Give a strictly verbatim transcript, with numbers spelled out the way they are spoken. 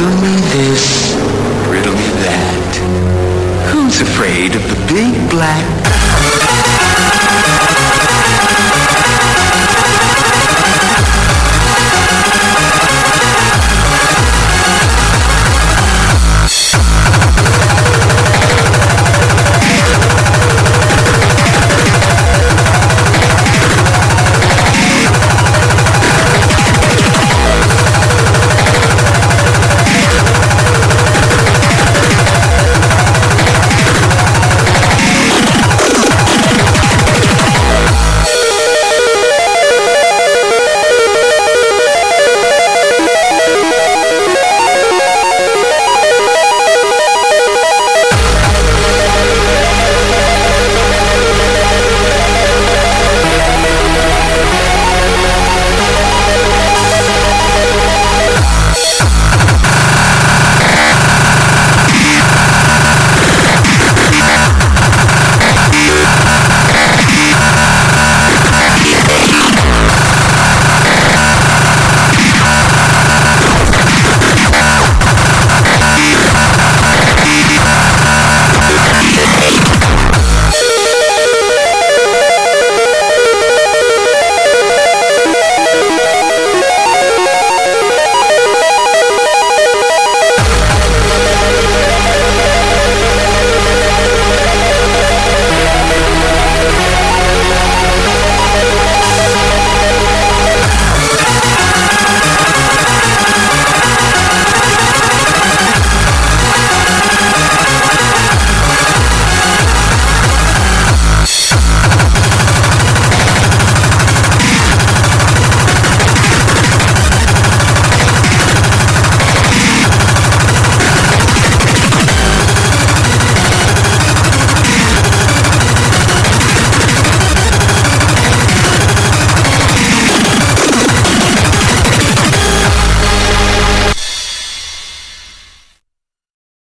Riddle me this, riddle me that. Who's afraid of the big black?